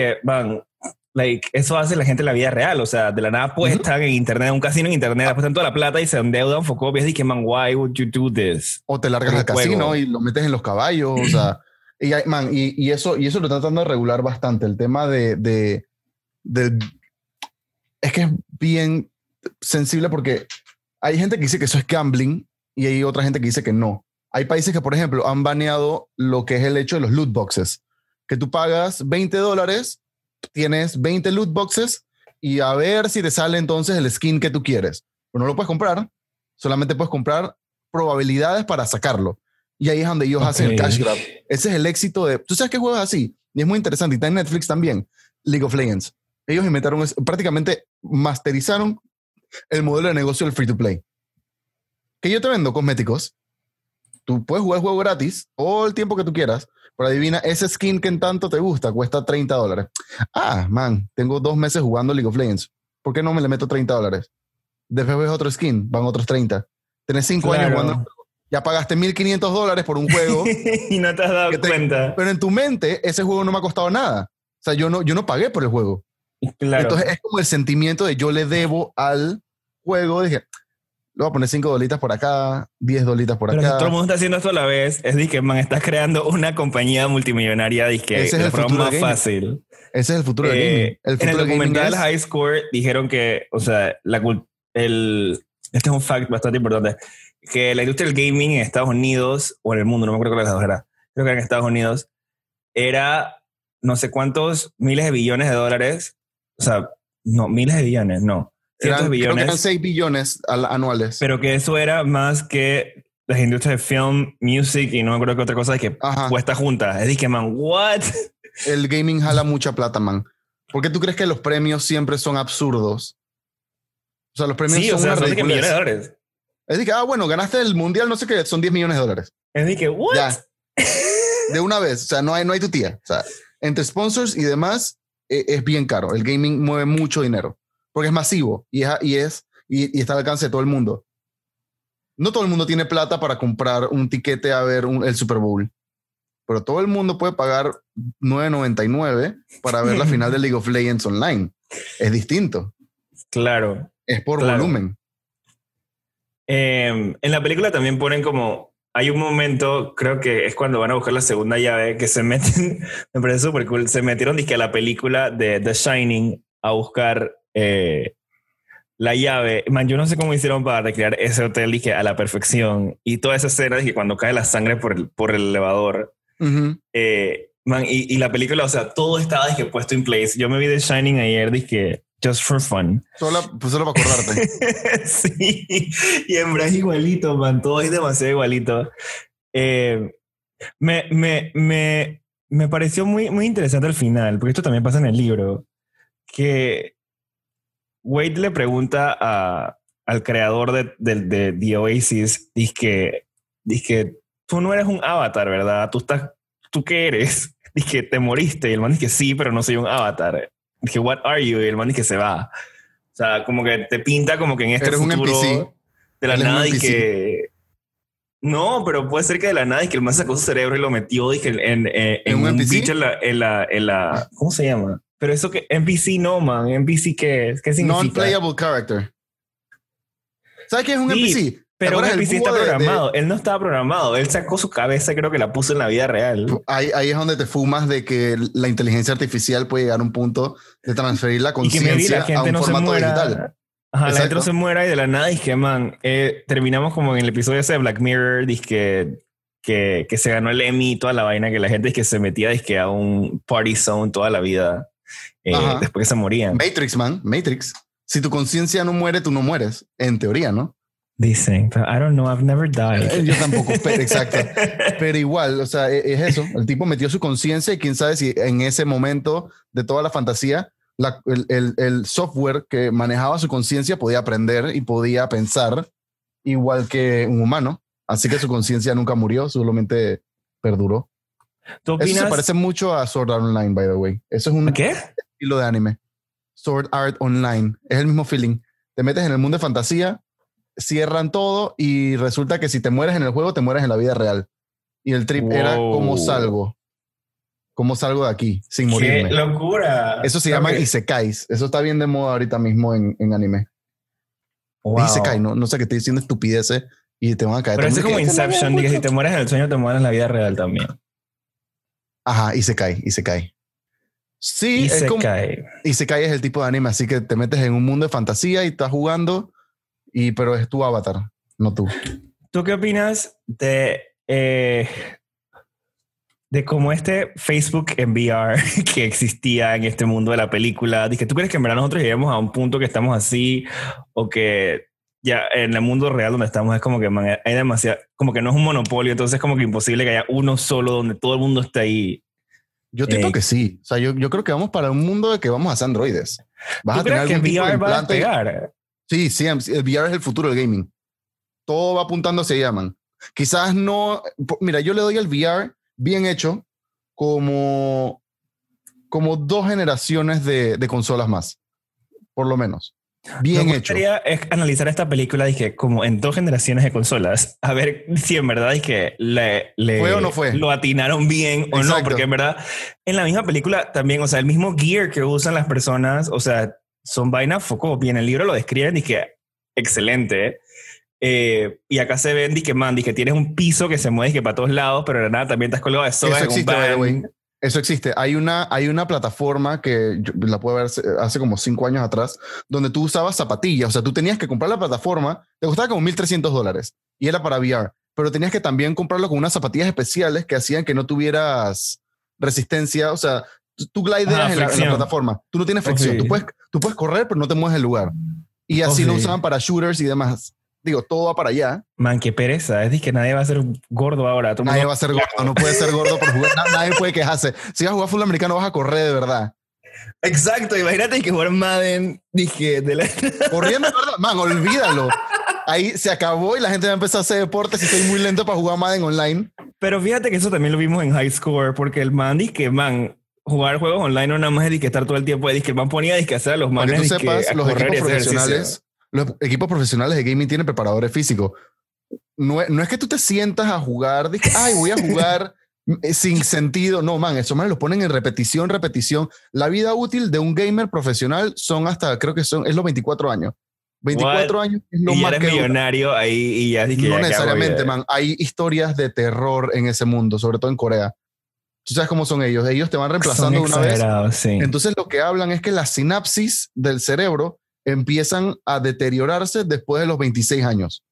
eso hace la gente en la vida real, o sea, de la nada apuestan en internet, en un casino en internet, apuestan toda la plata y se endeudan, y es man, why would you do this? O te largas al casino y lo metes en los caballos, o sea... Y eso lo están tratando de regular bastante. El tema de es que es bien sensible porque hay gente que dice que eso es gambling y hay otra gente que dice que no. Hay países que, por ejemplo, han baneado lo que es el hecho de los loot boxes. Que tú pagas $20, tienes 20 loot boxes y a ver si te sale entonces el skin que tú quieres. Pero no lo puedes comprar, solamente puedes comprar probabilidades para sacarlo. Y ahí es donde ellos hacen el cash grab. Ese es el éxito de... ¿Tú sabes qué juegos así? Y es muy interesante. Y está en Netflix también. League of Legends. Ellos inventaron... prácticamente masterizaron el modelo de negocio del free to play. Que yo te vendo cosméticos. Tú puedes jugar el juego gratis todo el tiempo que tú quieras. Pero adivina, ese skin que en tanto te gusta cuesta $30. Ah, man, tengo 2 meses jugando League of Legends. ¿Por qué no me le meto $30? Después ves otro skin, van otros 30. Tenés 5 años jugando. Ya pagaste $1,500 por un juego. Y no te has dado cuenta. Pero en tu mente, ese juego no me ha costado nada. O sea, yo no pagué por el juego. Claro. Entonces es como el sentimiento de yo le debo al juego. Dije, le voy a poner $5 por acá, $10 por acá. Pero todo el mundo está haciendo esto a la vez. Es que, man, estás creando una compañía multimillonaria. Disque, ese es el futuro más fácil. Ese es el futuro del gaming. En el documental High Scores dijeron que, o sea, este es un fact bastante importante, que la industria del gaming en Estados Unidos, o en el mundo, no me acuerdo cuál de las dos era, creo que era en Estados Unidos, era no sé cuántos miles de billones de dólares, o sea, no, miles de billones, no, cientos de billones. Creo que eran 6 billones anuales. Pero que eso era más que las industrias de film, music y no me acuerdo qué otra cosa, es que puesta juntas. Es decir, que, man, ¿what? El gaming jala mucha plata, man. ¿Por qué tú crees que los premios siempre son absurdos? O sea, los premios son una ridiculez. Sí, o sea, $1,000,000. Es decir, bueno, ganaste el mundial, no sé qué, son $10 millones. Es decir, que, ¿what? Ya. De una vez, o sea, no hay tu tía. O sea, entre sponsors y demás, es bien caro. El gaming mueve mucho dinero, porque es masivo y está al alcance de todo el mundo. No todo el mundo tiene plata para comprar un tiquete a ver el Super Bowl, pero todo el mundo puede pagar $9.99 para ver la final de League of Legends online. Es distinto. Claro. Es por volumen. En la película también ponen como... Hay un momento, creo que es cuando van a buscar la segunda llave, que se meten... Me parece súper cool. Se metieron a la película de The Shining a buscar la llave. Man, yo no sé cómo hicieron para recrear ese hotel a la perfección. Y toda esa escena de que cuando cae la sangre por el elevador. Uh-huh. Man, y la película, o sea, todo estaba puesto in place. Yo me vi The Shining ayer, just for fun. Solo para acordarte. Sí. Y en verdad es igualito, man. Todo es demasiado igualito. Me pareció muy, muy interesante al final, porque esto también pasa en el libro, que Wade le pregunta al creador de The Oasis, dice que tú no eres un avatar, ¿verdad? ¿Tú qué eres? Dice que te moriste. Y el man dice que sí, pero no soy un avatar. Dije, what are you? Y el man dice que se va. O sea, como que te pinta como que en este futuro de la nada y que... No, pero puede ser que de la nada y que el man sacó su cerebro y lo metió en un bicho en la... ¿Cómo se llama? Pero eso que... NPC no, man. ¿NPC qué es? ¿Qué significa? Non-playable character. ¿Sabes qué es un NPC? Pero un NPC está programado. Él no estaba programado. Él sacó su cabeza, creo que la puso en la vida real. Ahí es donde te fumas de que la inteligencia artificial puede llegar a un punto de transferir la conciencia a un formato digital. Ajá, la gente no se muera y de la nada dizque, man, terminamos como en el episodio ese de Black Mirror, que se ganó el Emmy y toda la vaina, que la gente que se metía a un party zone toda la vida después que se morían. Matrix, man, Matrix. Si tu conciencia no muere, tú no mueres. En teoría, ¿no? Dicen, pero I don't know, I've never died. Yo tampoco, exacto. Pero igual, o sea, es eso. El tipo metió su conciencia y quién sabe si en ese momento de toda la fantasía, el software que manejaba su conciencia podía aprender y podía pensar igual que un humano. Así que su conciencia nunca murió, solamente perduró. ¿Tú opinas? Eso se parece mucho a Sword Art Online, by the way. Eso es un estilo de anime. Sword Art Online. Es el mismo feeling. Te metes en el mundo de fantasía, cierran todo y resulta que si te mueres en el juego, te mueres en la vida real. Y el trip era ¿cómo salgo de aquí sin morirme? ¡Qué locura! Eso se llama Isekais. Eso está bien de moda ahorita mismo en anime. Wow. Isekai, no sé, que estoy diciendo estupideces y te van a caer. Pero eso es como Inception, que si te mueres en el sueño, te mueres en la vida real también. Ajá, Isekai. Sí, Isekai. Es como... Isekai es el tipo de anime, así que te metes en un mundo de fantasía y estás jugando... Pero es tu avatar, no tú. ¿Tú qué opinas de cómo Facebook en VR que existía en este mundo de la película? ¿Tú crees que en verdad nosotros llegamos a un punto que estamos así o que ya en el mundo real donde estamos es como que man, hay demasiado, como que no es un monopolio, entonces es como que imposible que haya uno solo donde todo el mundo esté ahí. Yo creo que sí. O sea, yo creo que vamos para un mundo de que vamos a hacer androides. Vas a tener algún tipo de implante. Pegar. Sí, sí, el VR es el futuro del gaming. Todo va apuntando hacia allá, man. Quizás no... Mira, yo le doy al VR bien hecho como 2 generaciones de consolas más. Por lo menos. Bien hecho. Me gustaría analizar esta película, dije, como en 2 generaciones de consolas. A ver si en verdad es que ¿fue o no fue? Lo atinaron bien o no, porque en verdad, en la misma película también, o sea, el mismo gear que usan las personas, o sea, son vainas, como bien el libro lo describen, dije, excelente. Y acá se ven, dije, man, dije, tienes un piso que se mueve, dije, para todos lados, pero de nada también te has colgado de soga. Eso existe, by the way. Eso existe. Hay una plataforma que yo la pude ver hace como 5 años atrás, donde tú usabas zapatillas. O sea, tú tenías que comprar la plataforma. Te costaba como $1,300 y era para VR. Pero tenías que también comprarlo con unas zapatillas especiales que hacían que no tuvieras resistencia. O sea, tú glideas en la plataforma. Tú no tienes fricción. Okay. Tú puedes correr, pero no te mueves del lugar. Y así lo usaban para shooters y demás. Digo, todo va para allá. Man, qué pereza. Es que nadie va a ser gordo ahora. Nadie va a ser gordo. No puede ser gordo por jugar. Nadie puede quejarse. Si vas a jugar fútbol americano, vas a correr de verdad. Exacto. Imagínate que jugar Madden. Dije, corriendo, ¿verdad? Man, olvídalo. Ahí se acabó y la gente va a empezar a hacer deportes y estoy muy lento para jugar Madden online. Pero fíjate que eso también lo vimos en High Score, porque el man dice que, man, jugar juegos online no nada más es que estar todo el tiempo. Dice que el man ponía que hacer a los manes. Para que tú sepas, los equipos profesionales... Los equipos profesionales de gaming tienen preparadores físicos. No es que tú te sientas a jugar, dices, ay, voy a jugar sin sentido. No, man, esos manes los ponen en repetición. La vida útil de un gamer profesional son hasta, creo que son, es los 24 años. 24 What? Años es lo y más eres que millonario dura. Ahí y ya. No ya necesariamente, man. Hay historias de terror en ese mundo, sobre todo en Corea. Tú sabes cómo son ellos. Ellos te van reemplazando una vez. Sí. Entonces lo que hablan es que la sinapsis del cerebro empiezan a deteriorarse después de los 26 años.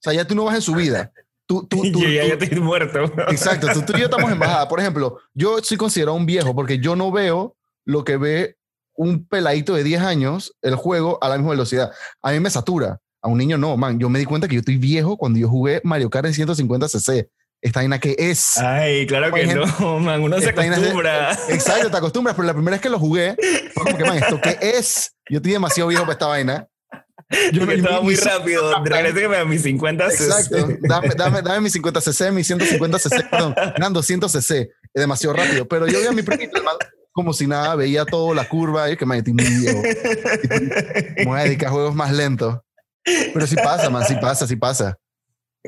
O sea, ya tú no vas en su vida. Yo ya estoy muerto. Exacto, tú y yo estamos en bajada. Por ejemplo, yo soy considerado un viejo porque yo no veo lo que ve un peladito de 10 años el juego a la misma velocidad. A mí me satura. A un niño no, man. Yo me di cuenta que yo estoy viejo cuando yo jugué Mario Kart en 150cc. Esta vaina que es. Ay, claro que no, man. Uno se acostumbra. Exacto, te acostumbras, pero la primera vez que lo jugué fue como que, man, ¿esto qué es? Yo estoy demasiado viejo para esta vaina. Yo estaba muy rápido. Regréseme a mis 50 cc. Exacto. Dame mis 50 cc, mis 150 cc, perdón. Eran 200 cc. Es demasiado rápido. Pero yo vi a mi primito, man, como si nada, veía todo, la curva. Y es que, man, estoy muy viejo. Me voy a dedicar a juegos más lentos. Pero sí pasa, man, sí pasa.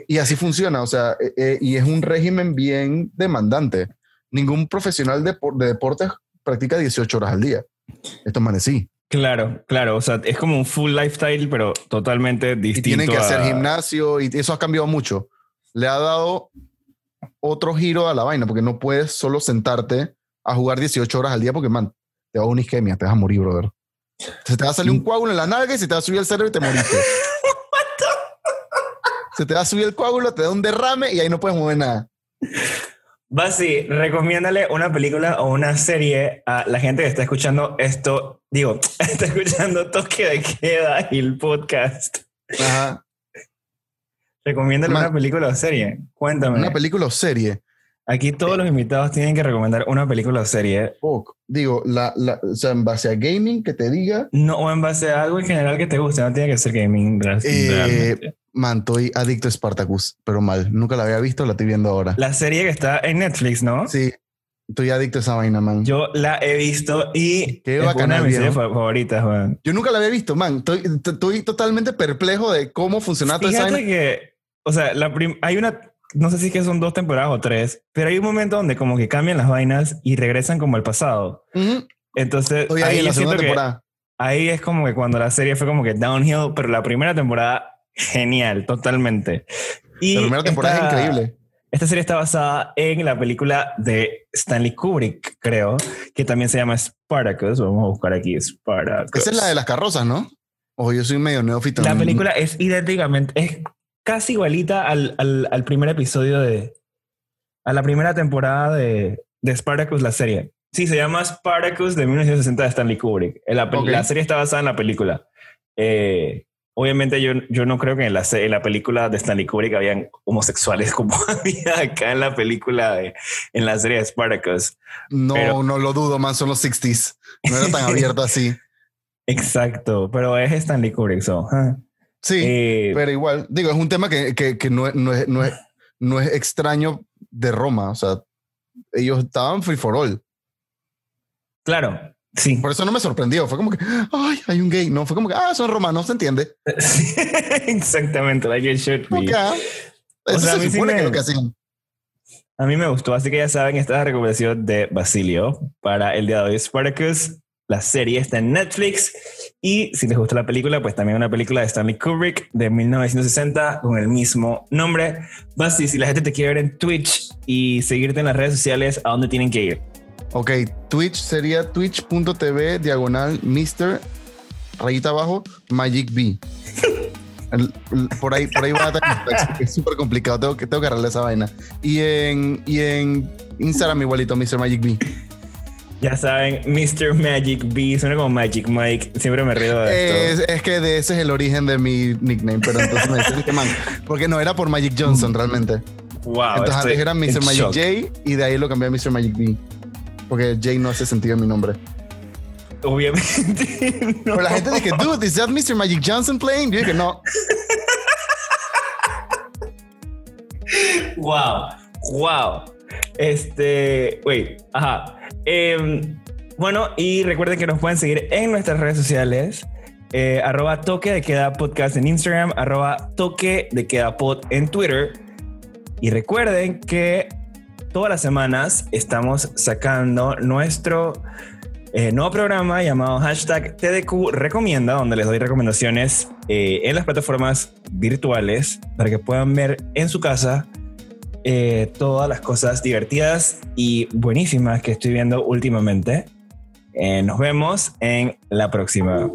Y así funciona, o sea, y es un régimen bien demandante. Ningún profesional de deportes practica 18 horas al día. Esto amanecí. Claro, o sea, es como un full lifestyle, pero totalmente distinto. Y tienen que hacer gimnasio y eso ha cambiado mucho. Le ha dado otro giro a la vaina, porque no puedes solo sentarte a jugar 18 horas al día, porque, man, te va a una isquemia, te vas a morir, brother. Se te va a salir un coágulo en la nalga y se te va a subir el cerebro y te moriste. Se te va a subir el coágulo, te da un derrame y ahí no puedes mover nada. Basi, recomiéndale una película o una serie a la gente que está escuchando esto. Digo, está escuchando Toque de Queda y el podcast. Ajá. Recomiéndale una película o serie. Cuéntame. Una película o serie. Aquí todos los invitados tienen que recomendar una película o serie. Digo, o sea, en base a gaming que te diga. No, o en base a algo en general que te guste. No tiene que ser gaming. Realmente. Man, estoy adicto a Spartacus, pero mal. Nunca la había visto, la estoy viendo ahora. La serie que está en Netflix, ¿no? Sí. Estoy adicto a esa vaina, man. Yo la he visto y qué es bacana, una de mis series favoritas, man. Yo nunca la había visto, man. Estoy totalmente perplejo de cómo funcionaba toda esa vaina. Fíjate que, o sea, hay una... No sé si es que son 2 temporadas o 3, pero hay un momento donde como que cambian las vainas y regresan como al pasado. Uh-huh. Entonces, estoy ahí en la segunda temporada. Ahí es como que cuando la serie fue como que downhill, pero la primera temporada... Genial, totalmente. Y la primera temporada es increíble. Esta serie está basada en la película de Stanley Kubrick, creo, que también se llama Spartacus. Vamos a buscar aquí Spartacus. Esa es la de las carrozas, ¿no? O yo soy medio neófito. La película es idénticamente, es casi igualita al primer episodio a la primera temporada de Spartacus, la serie. Sí, se llama Spartacus de 1960 de Stanley Kubrick. La serie está basada en la película. Obviamente yo no creo que en la película de Stanley Kubrick habían homosexuales como había acá en la película, en la serie de Spartacus. No, pero, no lo dudo, man, son los 60s. No era tan abierta así. Exacto, pero es Stanley Kubrick. So, huh? Sí, pero igual, digo, es un tema que no es extraño de Roma. O sea, ellos estaban free for all. Claro. Sí. Por eso no me sorprendió. Fue como que, ay, hay un gay. No, fue como que, son romanos, ¿se entiende? Sí, exactamente, like it should be. Okay. Eso se supone que es lo que hacían. A mí me gustó, así que ya saben, esta es la recomendación de Basilio para el día de hoy. Spartacus, la serie está en Netflix. Y si les gusta la película, pues también una película de Stanley Kubrick de 1960 con el mismo nombre. Basi, si la gente te quiere ver en Twitch y seguirte en las redes sociales, ¿a dónde tienen que ir? Ok, Twitch sería twitch.tv/Mr_Magic B. Por ahí va a estar. Es súper complicado, tengo que arreglar esa vaina. Y en Instagram igualito, Mr. Magic B. Ya saben, Mr. Magic B, suena como Magic Mike, siempre me río de esto. Es que de ese es el origen de mi nickname, pero entonces me dicen que man, porque no era por Magic Johnson realmente. Wow. Entonces antes era Mr. Magic shock. J, y de ahí lo cambié a Mr. Magic B. Porque Jay no hace sentido en mi nombre. Obviamente no. Pero la gente dice, dude, ¿is that Mr. Magic Johnson playing? Yo dije, no. Wow. Wait, ajá. Bueno, y recuerden que nos pueden seguir en nuestras redes sociales. @Toque de Queda Podcast en Instagram. @Toque de Queda Pod en Twitter. Y recuerden que todas las semanas estamos sacando nuestro nuevo programa llamado #TDQ Recomienda, donde les doy recomendaciones en las plataformas virtuales para que puedan ver en su casa todas las cosas divertidas y buenísimas que estoy viendo últimamente. Nos vemos en la próxima.